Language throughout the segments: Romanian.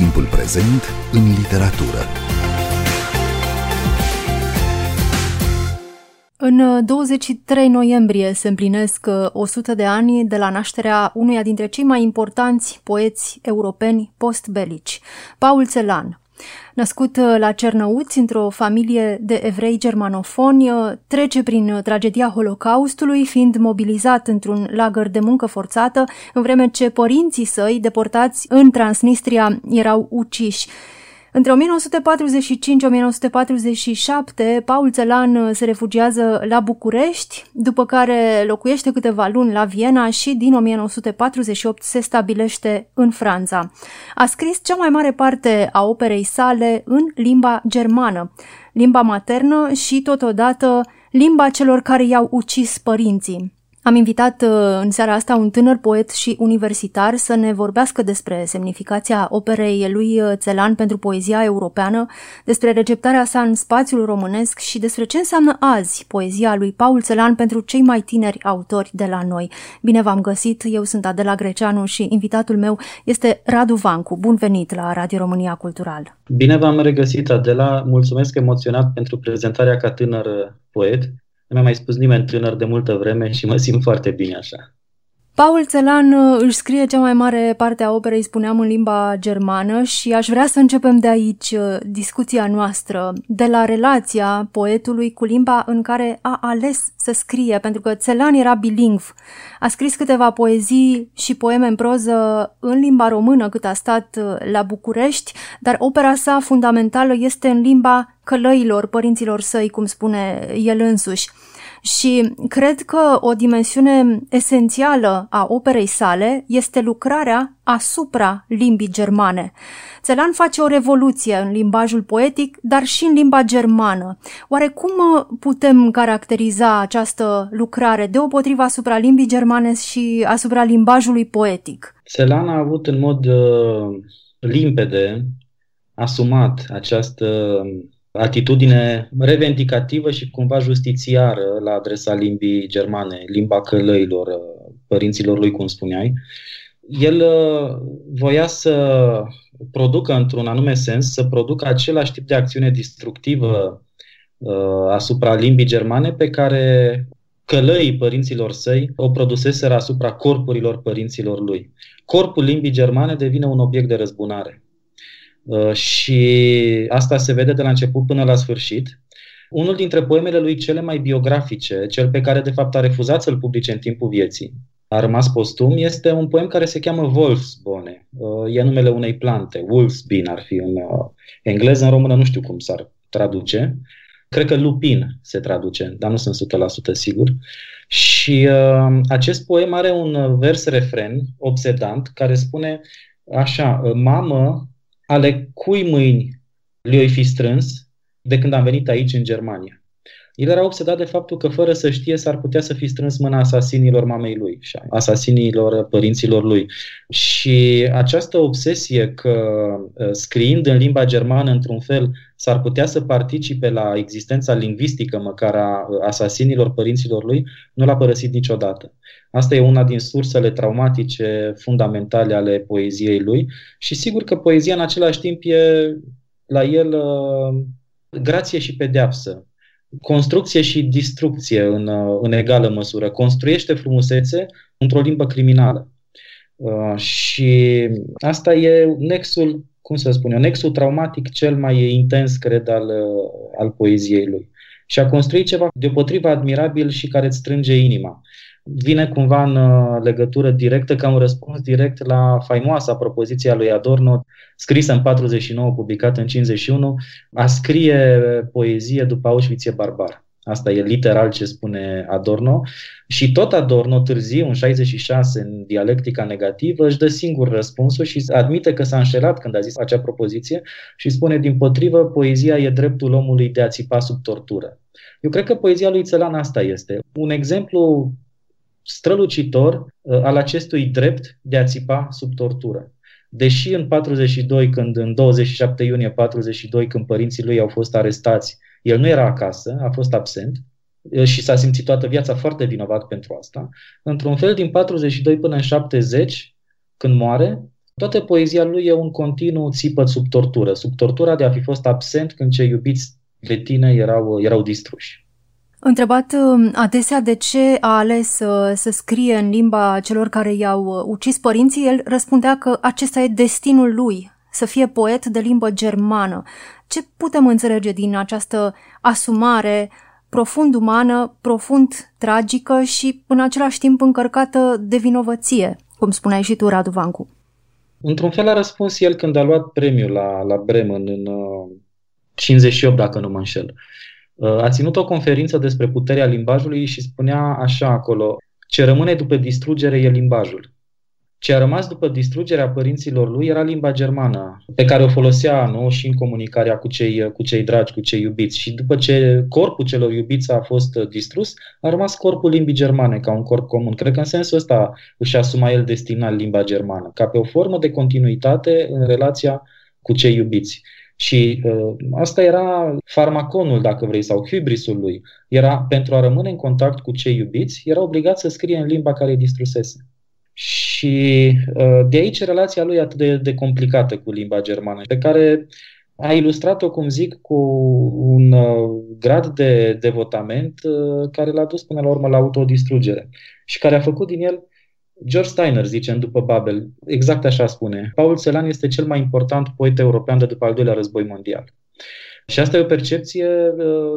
Timpul prezent în literatură. În 23 noiembrie se împlinesc 100 de ani de la nașterea unuia dintre cei mai importanți poeți europeni postbelici, Paul Celan. Născut la Cernăuți, într-o familie de evrei germanofoni, trece prin tragedia Holocaustului, fiind mobilizat într-un lagăr de muncă forțată, în vreme ce părinții săi, deportați în Transnistria, erau uciși. Între 1945-1947, Paul Celan se refugiază la București, după care locuiește câteva luni la Viena și din 1948 se stabilește în Franța. A scris cea mai mare parte a operei sale în limba germană, limba maternă și, totodată, limba celor care i-au ucis părinții. Am invitat în seara asta un tânăr poet și universitar să ne vorbească despre semnificația operei lui Celan pentru poezia europeană, despre receptarea sa în spațiul românesc și despre ce înseamnă azi poezia lui Paul Celan pentru cei mai tineri autori de la noi. Bine v-am găsit, eu sunt Adela Greceanu și invitatul meu este Radu Vancu. Bun venit la Radio România Cultural! Bine v-am regăsit, Adela, mulțumesc emoționat pentru prezentarea ca tânăr poet. Nu mi-a mai spus nimeni tânăr de multă vreme și mă simt foarte bine așa. Paul Celan își scrie cea mai mare parte a operei, spuneam, în limba germană și aș vrea să începem de aici discuția noastră, de la relația poetului cu limba în care a ales să scrie, pentru că Celan era bilingv. A scris câteva poezii și poeme în proză în limba română cât a stat la București, dar opera sa fundamentală este în limba călăilor părinților săi, cum spune el însuși. Și cred că o dimensiune esențială a operei sale este lucrarea asupra limbii germane. Celan face o revoluție în limbajul poetic, dar și în limba germană. Oare cum putem caracteriza această lucrare deopotrivă asupra limbii germane și asupra limbajului poetic? Celan a avut în mod limpede asumat această atitudine revendicativă și cumva justițiară la adresa limbii germane, limba călăilor, părinților lui, cum spuneai. El voia să producă, într-un anume sens, să producă același tip de acțiune destructivă asupra limbii germane pe care călăii părinților săi o produseseră asupra corpurilor părinților lui. Corpul limbii germane devine un obiect de răzbunare. Și asta se vede de la început până la sfârșit. Unul dintre poemele lui cele mai biografice, cel pe care de fapt a refuzat să-l publice în timpul vieții, a rămas postum, este un poem care se cheamă Wolfsbone. E numele unei plante, Wolfsbean ar fi în engleză, în română nu știu cum s-ar traduce. Cred că lupin se traduce, dar nu sunt 100% sigur. Și acest poem are un vers-refren obsedant care spune așa: mamă, ale cui mâini le-oi fi strâns de când am venit aici în Germania? El era obsedat de faptul că fără să știe s-ar putea să fi strâns mâna asasinilor mamei lui și asasinilor părinților lui. Și această obsesie că scriind în limba germană într-un fel s-ar putea să participe la existența lingvistică măcar a asasinilor părinților lui, nu l-a părăsit niciodată. Asta e una din sursele traumatice fundamentale ale poeziei lui și sigur că poezia în același timp e la el grație și pedeapsă, construcție și distrucție în egală măsură. Construiește frumusețe într-o limbă criminală. Și asta e nexul, cum să spun eu, nexul traumatic cel mai intens, cred, al poeziei lui. Și a construit ceva deopotrivă admirabil și care îți strânge inima. Vine cumva în legătură directă, ca un răspuns direct la faimoasa propoziție a lui Adorno, scrisă în 49, publicată în 51, a scrie poezie după Auschwitz e barbar. Asta e literal ce spune Adorno. Și tot Adorno, târziu, în 66, în Dialectica negativă, își dă singur răspunsul și admite că s-a înșelat când a zis acea propoziție și spune, dimpotrivă, poezia e dreptul omului de a țipa sub tortură. Eu cred că poezia lui Celan asta este. Un exemplu strălucitor al acestui drept de a țipa sub tortură. Deși în 42, în 27 iunie 42, când părinții lui au fost arestați, el nu era acasă, a fost absent și s-a simțit toată viața foarte vinovat pentru asta. Într-un fel, din 42 până în 70, când moare, Toată poezia lui e un continuu țipăt sub tortură, sub tortura de a fi fost absent când cei iubiți de tine erau distruși. Întrebat adesea de ce a ales să scrie în limba celor care i-au ucis părinții, el răspundea că acesta e destinul lui, să fie poet de limbă germană. Ce putem înțelege din această asumare profund umană, profund tragică și în același timp încărcată de vinovăție, cum spuneai și tu, Radu Vancu? Într-un fel a răspuns el când a luat premiul la Bremen în 58, dacă nu mă înșel. A ținut o conferință despre puterea limbajului și spunea așa acolo: ce rămâne după distrugere e limbajul. Ce a rămas după distrugerea părinților lui era limba germană, pe care o folosea, nu, și în comunicarea cu cei dragi, cu cei iubiți. Și după ce corpul celor iubiți a fost distrus, a rămas corpul limbii germane ca un corp comun. Cred că în sensul ăsta își asuma el destinat limba germană, ca pe o formă de continuitate în relația cu cei iubiți. Și asta era farmaconul, dacă vrei, sau hibrisul lui. Era, pentru a rămâne în contact cu cei iubiți, era obligat să scrie în limba care îi distrusese. Și de aici relația lui atât de complicată cu limba germană, pe care a ilustrat-o, cum zic, cu un grad de devotament care l-a dus până la urmă la autodistrugere și care a făcut din el, George Steiner zice în După Babel, exact așa spune: Paul Celan este cel mai important poet european de după al doilea război mondial. Și asta e o percepție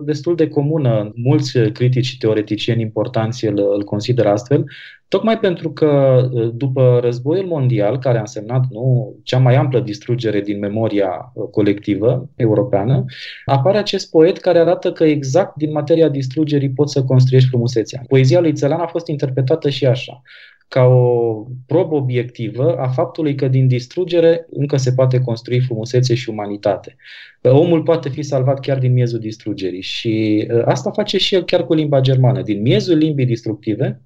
destul de comună. Mulți critici și teoreticieni importanți îl consideră astfel, tocmai pentru că după războiul mondial, care a însemnat, nu, cea mai amplă distrugere din memoria colectivă europeană, apare acest poet care arată că exact din materia distrugerii poți să construiești frumusețea. Poezia lui Celan a fost interpretată și așa, ca o probă obiectivă a faptului că din distrugere încă se poate construi frumusețe și umanitate. Omul poate fi salvat chiar din miezul distrugerii și asta face și el chiar cu limba germană. Din miezul limbii distructive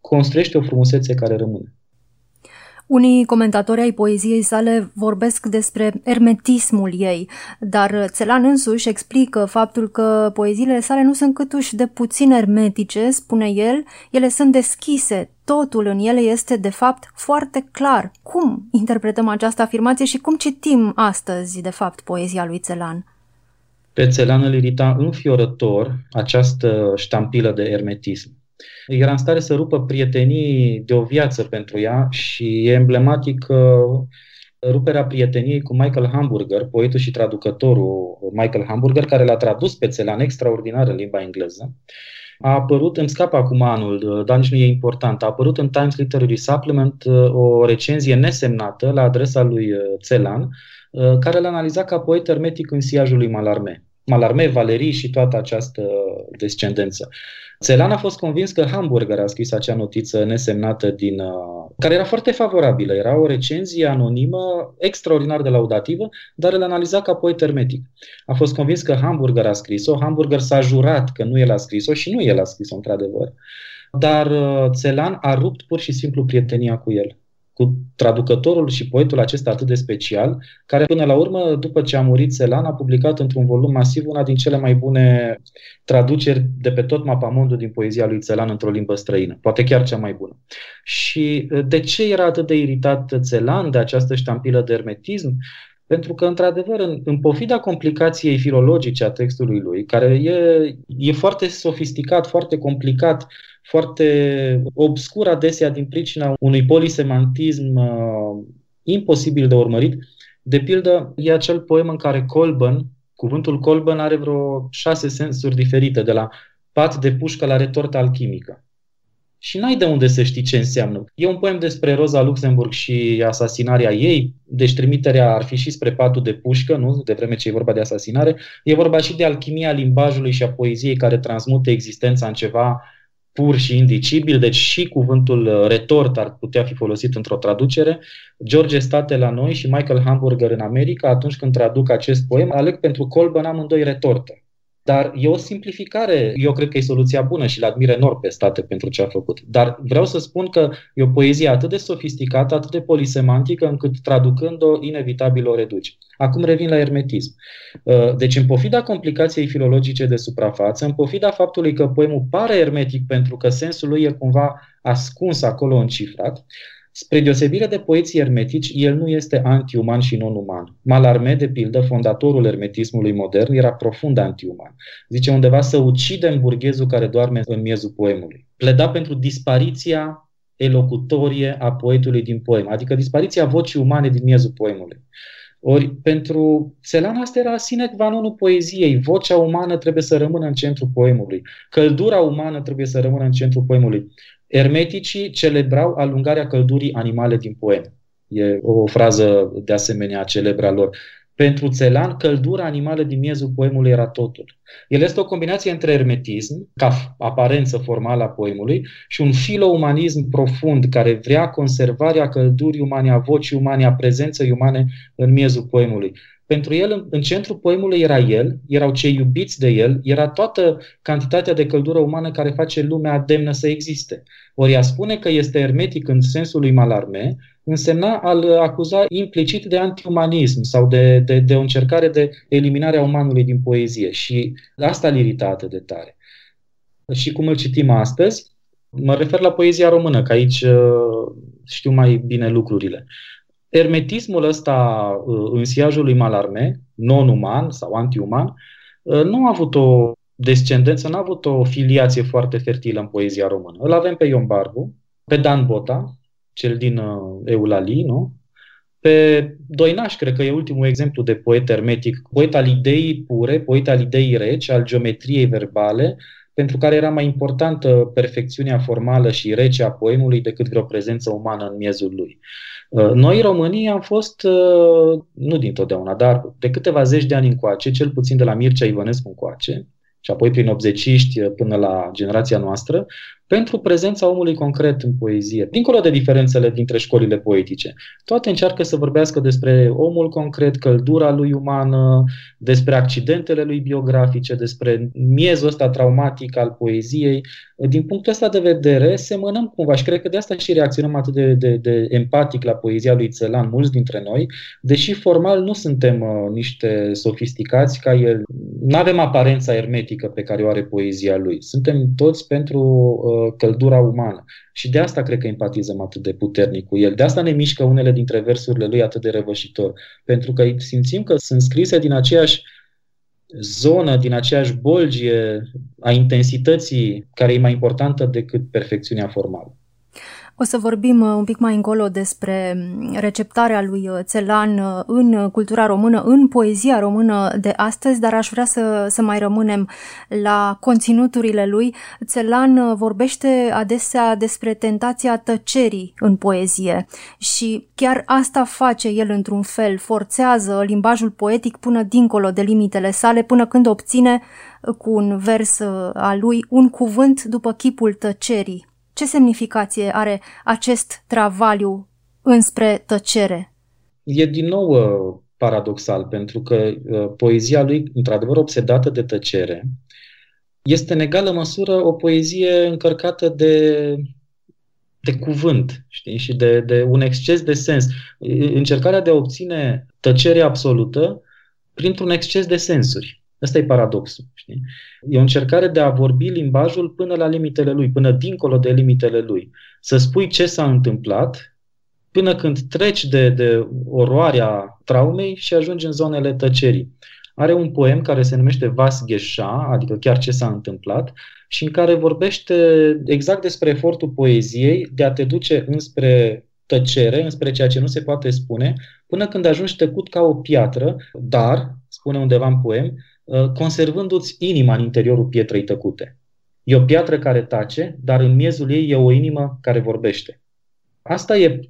construiește o frumusețe care rămâne. Unii comentatori ai poeziei sale vorbesc despre ermetismul ei, dar Celan însuși explică faptul că poeziile sale nu sunt câtuși de puțin ermetice, spune el, ele sunt deschise, totul în ele este de fapt foarte clar. Cum interpretăm această afirmație și cum citim astăzi de fapt poezia lui Celan? Pe Celan îl irita înfiorător această ștampilă de ermetism. Era în stare să rupă prietenii de o viață pentru ea și e emblematic ruperea prieteniei cu Michael Hamburger, poetul și traducătorul Michael Hamburger, care l-a tradus pe Celan extraordinar în limba engleză. A apărut, îmi scapă acum anul, dar nici nu e important, a apărut în Times Literary Supplement o recenzie nesemnată la adresa lui Celan, care l-a analizat ca poet ermetic în siajul lui Mallarmé. Mallarmé, Valéry și toată această descendență. Celan a fost convins că Hamburger a scris acea notiță nesemnată care era foarte favorabilă. Era o recenzie anonimă, extraordinar de laudativă, dar îl analiza ca poet ermetic. A fost convins că Hamburger a scris-o, Hamburger s-a jurat că nu el a scris-o și nu el a scris-o într-adevăr. Dar Celan a rupt pur și simplu prietenia cu el, cu traducătorul și poetul acesta atât de special, care până la urmă, după ce a murit Celan, a publicat într-un volum masiv una din cele mai bune traduceri de pe tot mapamondul din poezia lui Celan într-o limbă străină, poate chiar cea mai bună. Și de ce era atât de iritat Celan de această ștampilă de ermetism? Pentru că, într-adevăr, în pofida complicației filologice a textului lui, care e foarte sofisticat, foarte complicat, foarte obscur adesea din pricina unui polisemantism imposibil de urmărit, de pildă, e acel poem în care cuvântul Colben are vreo 6 sensuri diferite, de la pat de pușcă la retortă alchimică. Și n-ai de unde să știi ce înseamnă. E un poem despre Roza Luxemburg și asasinarea ei, deci trimiterea ar fi și spre patul de pușcă, nu? De vreme ce e vorba de asasinare. E vorba și de alchimia limbajului și a poeziei care transmute existența în ceva pur și indicibil, deci și cuvântul retort ar putea fi folosit într-o traducere. George State la noi și Michael Hamburger în America, atunci când traduc acest poem, aleg pentru Colben amândoi retortă. Dar e o simplificare, eu cred că e soluția bună și l-admir enorm pe State pentru ce a făcut. Dar vreau să spun că e o poezie atât de sofisticată, atât de polisemantică, încât traducând-o, inevitabil o reduci. Acum revin la ermetism. Deci în pofida complicației filologice de suprafață, în pofida faptului că poemul pare ermetic pentru că sensul lui e cumva ascuns acolo în cifrat, Spre deosebire de poeții ermetici, el nu este antiuman și non-uman. Mallarmé, de pildă, fondatorul ermetismului modern, era profund antiuman. Zice undeva să ucidem burghezul care doarme în miezul poemului. Pleda pentru dispariția elocutorie a poetului din poem, adică dispariția vocii umane din miezul poemului. Ori, pentru Celan, asta era sine qua nonul poeziei. Vocea umană trebuie să rămână în centrul poemului. Căldura umană trebuie să rămână în centrul poemului. Ermeticii celebrau alungarea căldurii animale din poem. E o frază de asemenea celebra lor. Pentru Celan, căldura animală din miezul poemului era totul. El este o combinație între ermetism, ca aparență formală a poemului, și un filoumanism profund care vrea conservarea căldurii umane, a vocii umane, a prezenței umane în miezul poemului. Pentru el, în centrul poemului era el, erau cei iubiți de el, era toată cantitatea de căldură umană care face lumea demnă să existe. Ori a spune că este ermetic în sensul lui Mallarmé însemna a-l acuza implicit de antiumanism sau de o încercare de eliminare a umanului din poezie. Și asta l-a iritat de tare. Și cum îl citim astăzi, mă refer la poezia română, că aici știu mai bine lucrurile. Ermetismul ăsta în siajul lui Mallarmé, non-uman sau antiuman, nu a avut o descendență, n-a avut o filiație foarte fertilă în poezia română. Îl avem pe Ion Barbu, pe Dan Bota, cel din Eulali, nu? Pe Doinaș, cred că e ultimul exemplu de poet ermetic, poet al ideii pure, poet al ideii reci, al geometriei verbale, pentru care era mai importantă perfecțiunea formală și rece a poemului decât vreo prezență umană în miezul lui. Noi, românii, am fost, nu dintotdeauna, dar de câteva zeci de ani încoace, cel puțin de la Mircea Ivănescu încoace, și apoi prin 80-iști până la generația noastră, pentru prezența omului concret în poezie, dincolo de diferențele dintre școlile poetice. Toate încearcă să vorbească despre omul concret, căldura lui umană, despre accidentele lui biografice, despre miezul ăsta traumatic al poeziei. Din punctul ăsta de vedere, semănăm cumva și cred că de asta și reacționăm atât de empatic la poezia lui Celan, mulți dintre noi, deși formal nu suntem niște sofisticați ca el. Nu avem aparența ermetică pe care o are poezia lui. Suntem toți pentru căldura umană. Și de asta cred că empatizăm atât de puternic cu el. De asta ne mișcă unele dintre versurile lui atât de răvășitor. Pentru că simțim că sunt scrise din aceeași zonă, din aceeași bolgie a intensității care e mai importantă decât perfecțiunea formală. O să vorbim un pic mai încolo despre receptarea lui Celan în cultura română, în poezia română de astăzi, dar aș vrea să mai rămânem la conținuturile lui. Celan vorbește adesea despre tentația tăcerii în poezie și chiar asta face el într-un fel, forțează limbajul poetic până dincolo de limitele sale, până când obține cu un vers al lui un cuvânt după chipul tăcerii. Ce semnificație are acest travaliu înspre tăcere? E din nou paradoxal, pentru că poezia lui, într-adevăr obsedată de tăcere, este în egală măsură o poezie încărcată de cuvânt, știi? Și de un exces de sens. Încercarea de a obține tăcerea absolută printr-un exces de sensuri. Ăsta e paradoxul, știi? E o încercare de a vorbi limbajul până la limitele lui, până dincolo de limitele lui. Să spui ce s-a întâmplat până când treci de oroarea traumei și ajungi în zonele tăcerii. Are un poem care se numește Vas Gheșa, adică chiar ce s-a întâmplat, și în care vorbește exact despre efortul poeziei de a te duce înspre tăcere, înspre ceea ce nu se poate spune, până când ajungi tăcut ca o piatră, dar, spune undeva în poem, conservându-ți inima în interiorul pietrei tăcute. E o piatră care tace, dar în miezul ei e o inimă care vorbește. Asta e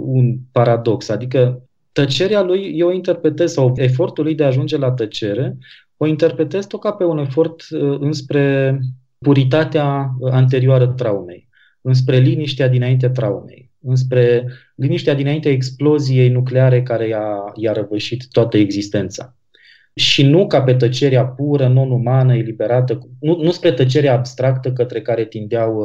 un paradox, adică tăcerea lui, eu o interpretez, sau efortul lui de a ajunge la tăcere, o interpretez tot ca pe un efort înspre puritatea anterioară traumei, înspre liniștea dinainte traumei, înspre liniștea dinainte exploziei nucleare care i-a răvășit toată existența. Și nu ca pe tăcerea pură, non-umană, eliberată, nu spre tăcerea abstractă către care tindeau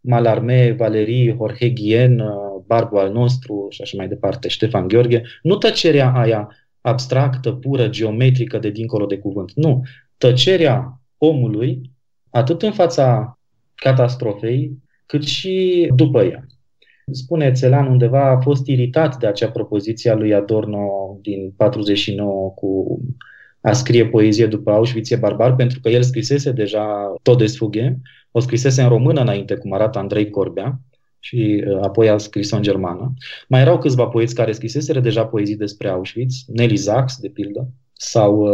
Mallarmé, Valéry, Jorge Guillén, Barbu al nostru și așa mai departe, Ștefan Gheorghe. Nu tăcerea aia abstractă, pură, geometrică, de dincolo de cuvânt. Nu. Tăcerea omului, atât în fața catastrofei, cât și după ea. Spune Celan undeva, a fost iritat de acea propoziție a lui Adorno din 49 cu a scrie poezie după Auschwitz e barbar, pentru că el scrisese deja Todes fuge, o scrisese în română înainte, cum arată Andrei Corbea, și apoi a scris-o în germană. Mai erau câțiva poeți care scriseseră deja poezii despre Auschwitz, Nelly Zax, de pildă, sau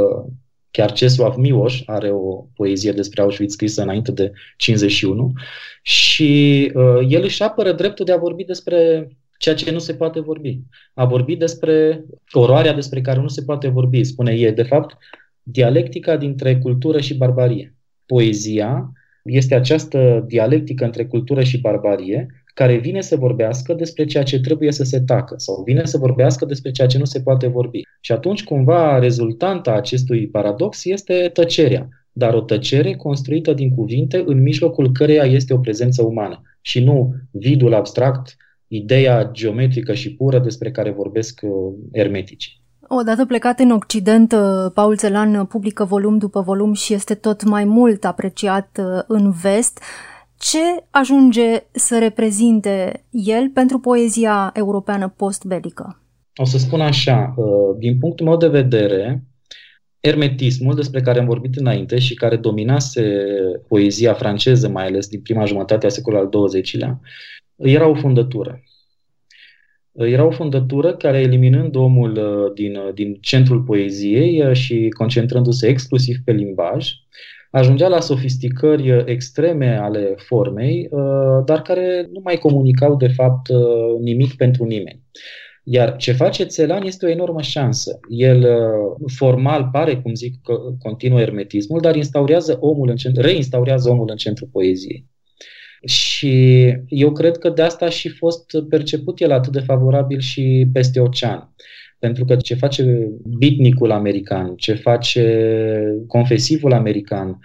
chiar Cesuav Mioș are o poezie despre Auschwitz scrisă înainte de 51 și el își apără dreptul de a vorbi despre ceea ce nu se poate vorbi. A vorbit despre oroarea despre care nu se poate vorbi. Spune, e de fapt dialectica dintre cultură și barbarie. Poezia este această dialectică între cultură și barbarie care vine să vorbească despre ceea ce trebuie să se tacă sau vine să vorbească despre ceea ce nu se poate vorbi. Și atunci, cumva, rezultanta acestui paradox este tăcerea, dar o tăcere construită din cuvinte în mijlocul căreia este o prezență umană și nu vidul abstract, ideea geometrică și pură despre care vorbesc ermetici. Odată plecat în Occident, Paul Celan publică volum după volum și este tot mai mult apreciat în vest. Ce ajunge să reprezinte el pentru poezia europeană postbelică? O să spun așa, din punctul meu de vedere, ermetismul despre care am vorbit înainte și care dominase poezia franceză, mai ales din prima jumătate a secolului al XX-lea, era o fundătură. Era o fundătură care, eliminând omul din centrul poeziei și concentrându-se exclusiv pe limbaj, ajungea la sofisticări extreme ale formei, dar care nu mai comunicau, de fapt, nimic pentru nimeni. Iar ce face Celan este o enormă șansă. El, formal, pare, cum zic, continuă ermetismul, dar reinstaurează omul în centrul poeziei. Și eu cred că de asta a și fost perceput el atât de favorabil și peste ocean. Pentru că ce face beatnicul american, ce face confesivul american,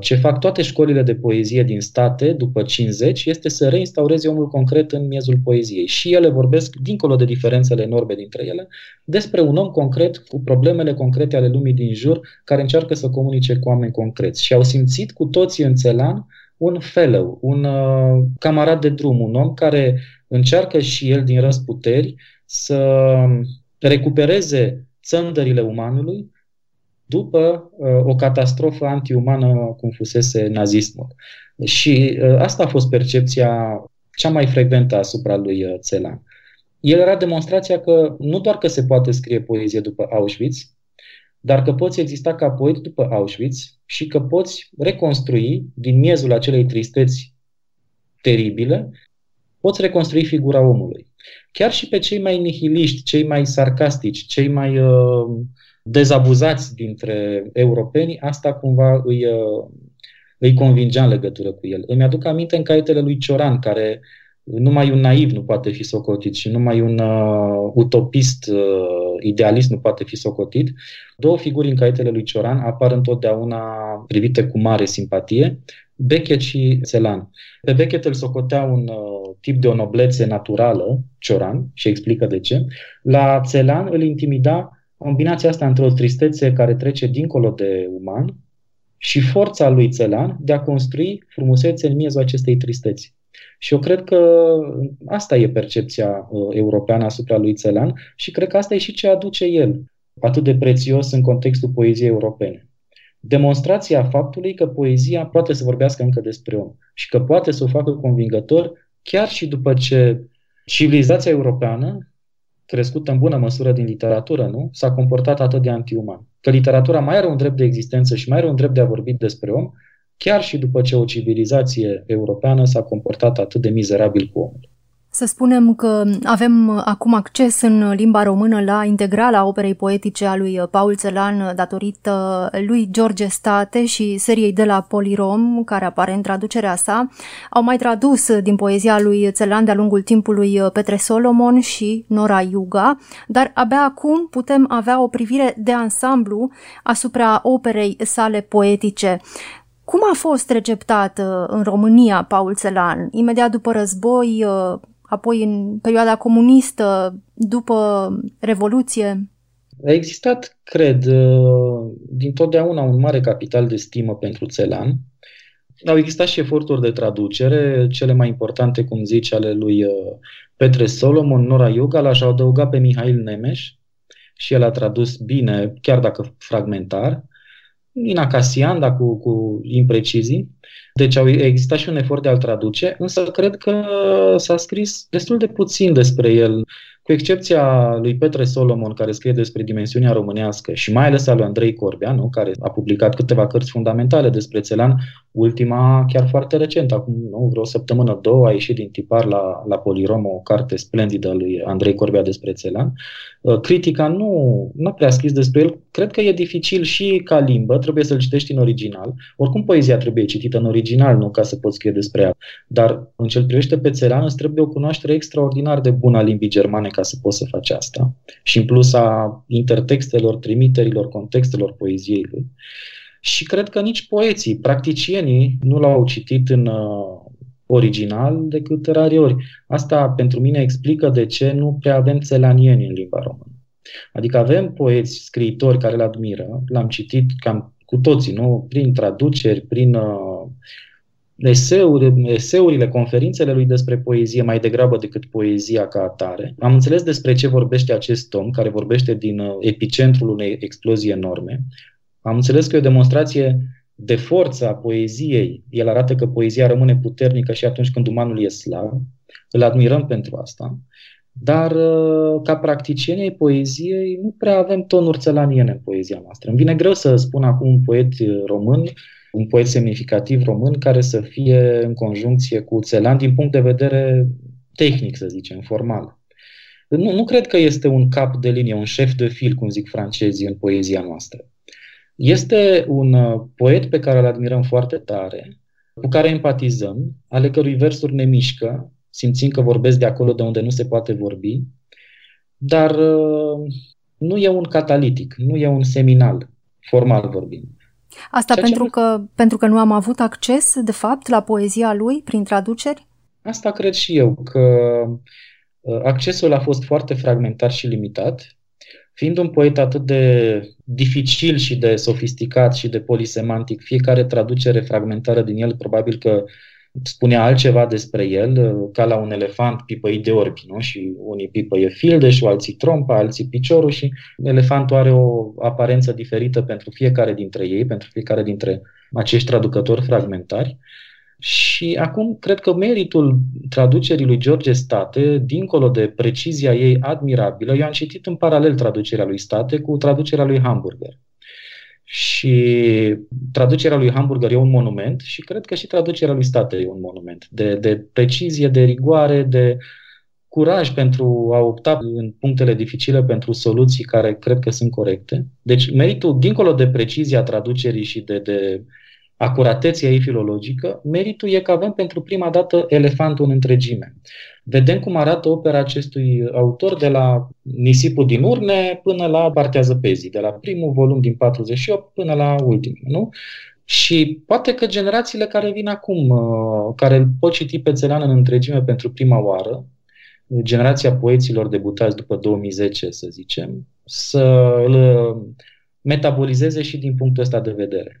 ce fac toate școlile de poezie din state după 50 este să reinstaureze omul concret în miezul poeziei. Și ele vorbesc, dincolo de diferențele enorme dintre ele, despre un om concret cu problemele concrete ale lumii din jur, care încearcă să comunice cu oameni concreți. Și au simțit cu toții în Celan un fellow, un camarad de drum, un om care încearcă și el din răsputeri să recupereze țândările umanului după o catastrofă antiumană cum fusese nazismul. Și asta a fost percepția cea mai frecventă asupra lui Celan. El era demonstrația că nu doar că se poate scrie poezie după Auschwitz, dar că poți exista ca poet după Auschwitz și că poți reconstrui, din miezul acelei tristeți teribile, poți reconstrui figura omului. Chiar și pe cei mai nihiliști, cei mai sarcastici, cei mai dezabuzați dintre europeni, asta cumva îi convingea în legătură cu el. Îmi aduc aminte în caietele lui Cioran, care numai un naiv nu poate fi socotit și numai un utopist, idealist nu poate fi socotit. Două figuri în caietele lui Cioran apar întotdeauna privite cu mare simpatie, Beckett și Celan. Pe Beckett îl socotea un tip de o noblețe naturală, Cioran, și explică de ce. La Celan îl intimida combinația asta între o tristețe care trece dincolo de uman și forța lui Celan de a construi frumusețe în miezul acestei tristeți. Și eu cred că asta e percepția europeană asupra lui Celan și cred că asta e și ce aduce el atât de prețios în contextul poeziei europene. Demonstrația faptului că poezia poate să vorbească încă despre om și că poate să o facă convingător chiar și după ce civilizația europeană, crescută în bună măsură din literatură, nu, s-a comportat atât de antiuman. Că literatura mai are un drept de existență și mai are un drept de a vorbi despre om, chiar și după ce o civilizație europeană s-a comportat atât de mizerabil cu omul. Să spunem că avem acum acces în limba română la integrala operei poetice a lui Paul Celan datorită lui George State și seriei de la Polirom, care apare în traducerea sa. Au mai tradus din poezia lui Celan de-a lungul timpului Petre Solomon și Nora Iuga, dar abia acum putem avea o privire de ansamblu asupra operei sale poetice. Cum a fost receptat în România Paul Celan? Imediat după război, apoi în perioada comunistă, după Revoluție? A existat, cred, dintotdeauna un mare capital de stimă pentru Celan. Au existat și eforturi de traducere, cele mai importante, cum zice, ale lui Petre Solomon, Nora Iuga, l-aș adăuga pe Mihail Nemeș și el a tradus bine, chiar dacă fragmentar, în acasian, dar cu imprecizii. Deci au existat și un efort de a-l traduce, însă cred că s-a scris destul de puțin despre el, cu excepția lui Petre Solomon, care scrie despre dimensiunea românească, și mai ales a lui Andrei Corbea, care a publicat câteva cărți fundamentale despre Celan, ultima chiar foarte recent, acum vreo săptămână, două, a ieșit din tipar la Polirom o carte splendidă a lui Andrei Corbea despre Celan. Critica nu prea a scris despre el, cred că e dificil și ca limbă, trebuie să-l citești în original, oricum poezia trebuie citită în original, nu ca să poți scrie despre ea, dar în ce-l privește pe Celan îți trebuie o cunoaștere extraordinar de bună a limbii germane ca să poți să faci asta și în plus a intertextelor, trimiterilor, contextelor poeziei lui. Și cred că nici poeții, practicienii, nu l-au citit în original decât rare ori. Asta pentru mine explică de ce nu prea avem celanieni în limba română. Adică avem poeți, scriitori care îl admiră, l-am citit cam cu toții, nu? Prin traduceri, prin eseurile, conferințele lui despre poezie, mai degrabă decât poezia ca atare. Am înțeles despre ce vorbește acest om, care vorbește din epicentrul unei explozii enorme. Am înțeles că e o demonstrație de forță a poeziei. El arată că poezia rămâne puternică și atunci când umanul e slab. Îl admirăm pentru asta. Dar ca practicieni ai poeziei nu prea avem tonuri țelaniene în poezia noastră. Îmi vine greu să spun acum un poet român, un poet semnificativ român care să fie în conjuncție cu Celan din punct de vedere tehnic, să zicem, formal. Nu cred că este un cap de linie, un șef de fil, cum zic francezii, în poezia noastră. Este un poet pe care îl admirăm foarte tare, cu care empatizăm, ale cărui versuri ne mișcă, simțind că vorbesc de acolo de unde nu se poate vorbi, dar nu e un catalitic, nu e un seminal, formal vorbind. Asta pentru că nu am avut acces, de fapt, la poezia lui prin traduceri? Asta cred și eu, că accesul a fost foarte fragmentar și limitat. Fiind un poet atât de dificil și de sofisticat și de polisemantic, fiecare traducere fragmentară din el probabil că spunea altceva despre el, ca la un elefant pipăi de orbi, nu? Și unii pipăie fildeșul, alții trompa, alții piciorul și elefantul are o aparență diferită pentru fiecare dintre ei, pentru fiecare dintre acești traducători fragmentari. Și acum cred că meritul traducerii lui George State, dincolo de precizia ei admirabilă, eu am citit în paralel traducerea lui State cu traducerea lui Hamburger. Și traducerea lui Hamburger e un monument și cred că și traducerea lui State e un monument. De precizie, de rigoare, de curaj pentru a opta în punctele dificile pentru soluții care cred că sunt corecte. Deci meritul, dincolo de precizia traducerii și de acurateția ei filologică, meritul e că avem pentru prima dată elefantul în întregime. Vedem cum arată opera acestui autor de la Nisipul din urne până la Partea zăpezii, de la primul volum din 48 până la ultimul, nu? Și poate că generațiile care vin acum, care pot citi pe Celan în întregime pentru prima oară, generația poeților debutați după 2010, să zicem, să îl metabolizeze și din punctul ăsta de vedere.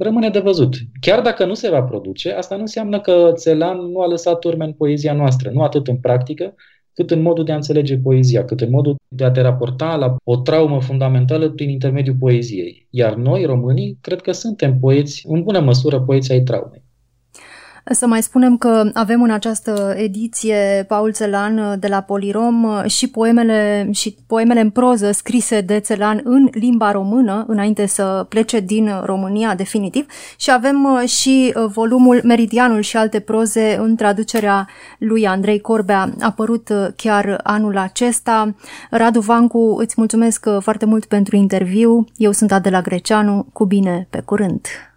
Rămâne de văzut. Chiar dacă nu se va produce, asta nu înseamnă că Celan nu a lăsat urme în poezia noastră, nu atât în practică, cât în modul de a înțelege poezia, cât în modul de a te raporta la o traumă fundamentală prin intermediul poeziei. Iar noi, românii, cred că suntem poeți, în bună măsură, poeți ai traumei. Să mai spunem că avem în această ediție Paul Celan de la Polirom și poemele în proză scrise de Celan în limba română, înainte să plece din România definitiv, și avem și volumul Meridianul și alte proze în traducerea lui Andrei Corbea, apărut chiar anul acesta. Radu Vancu, îți mulțumesc foarte mult pentru interviu. Eu sunt Adela Greceanu, cu bine, pe curând!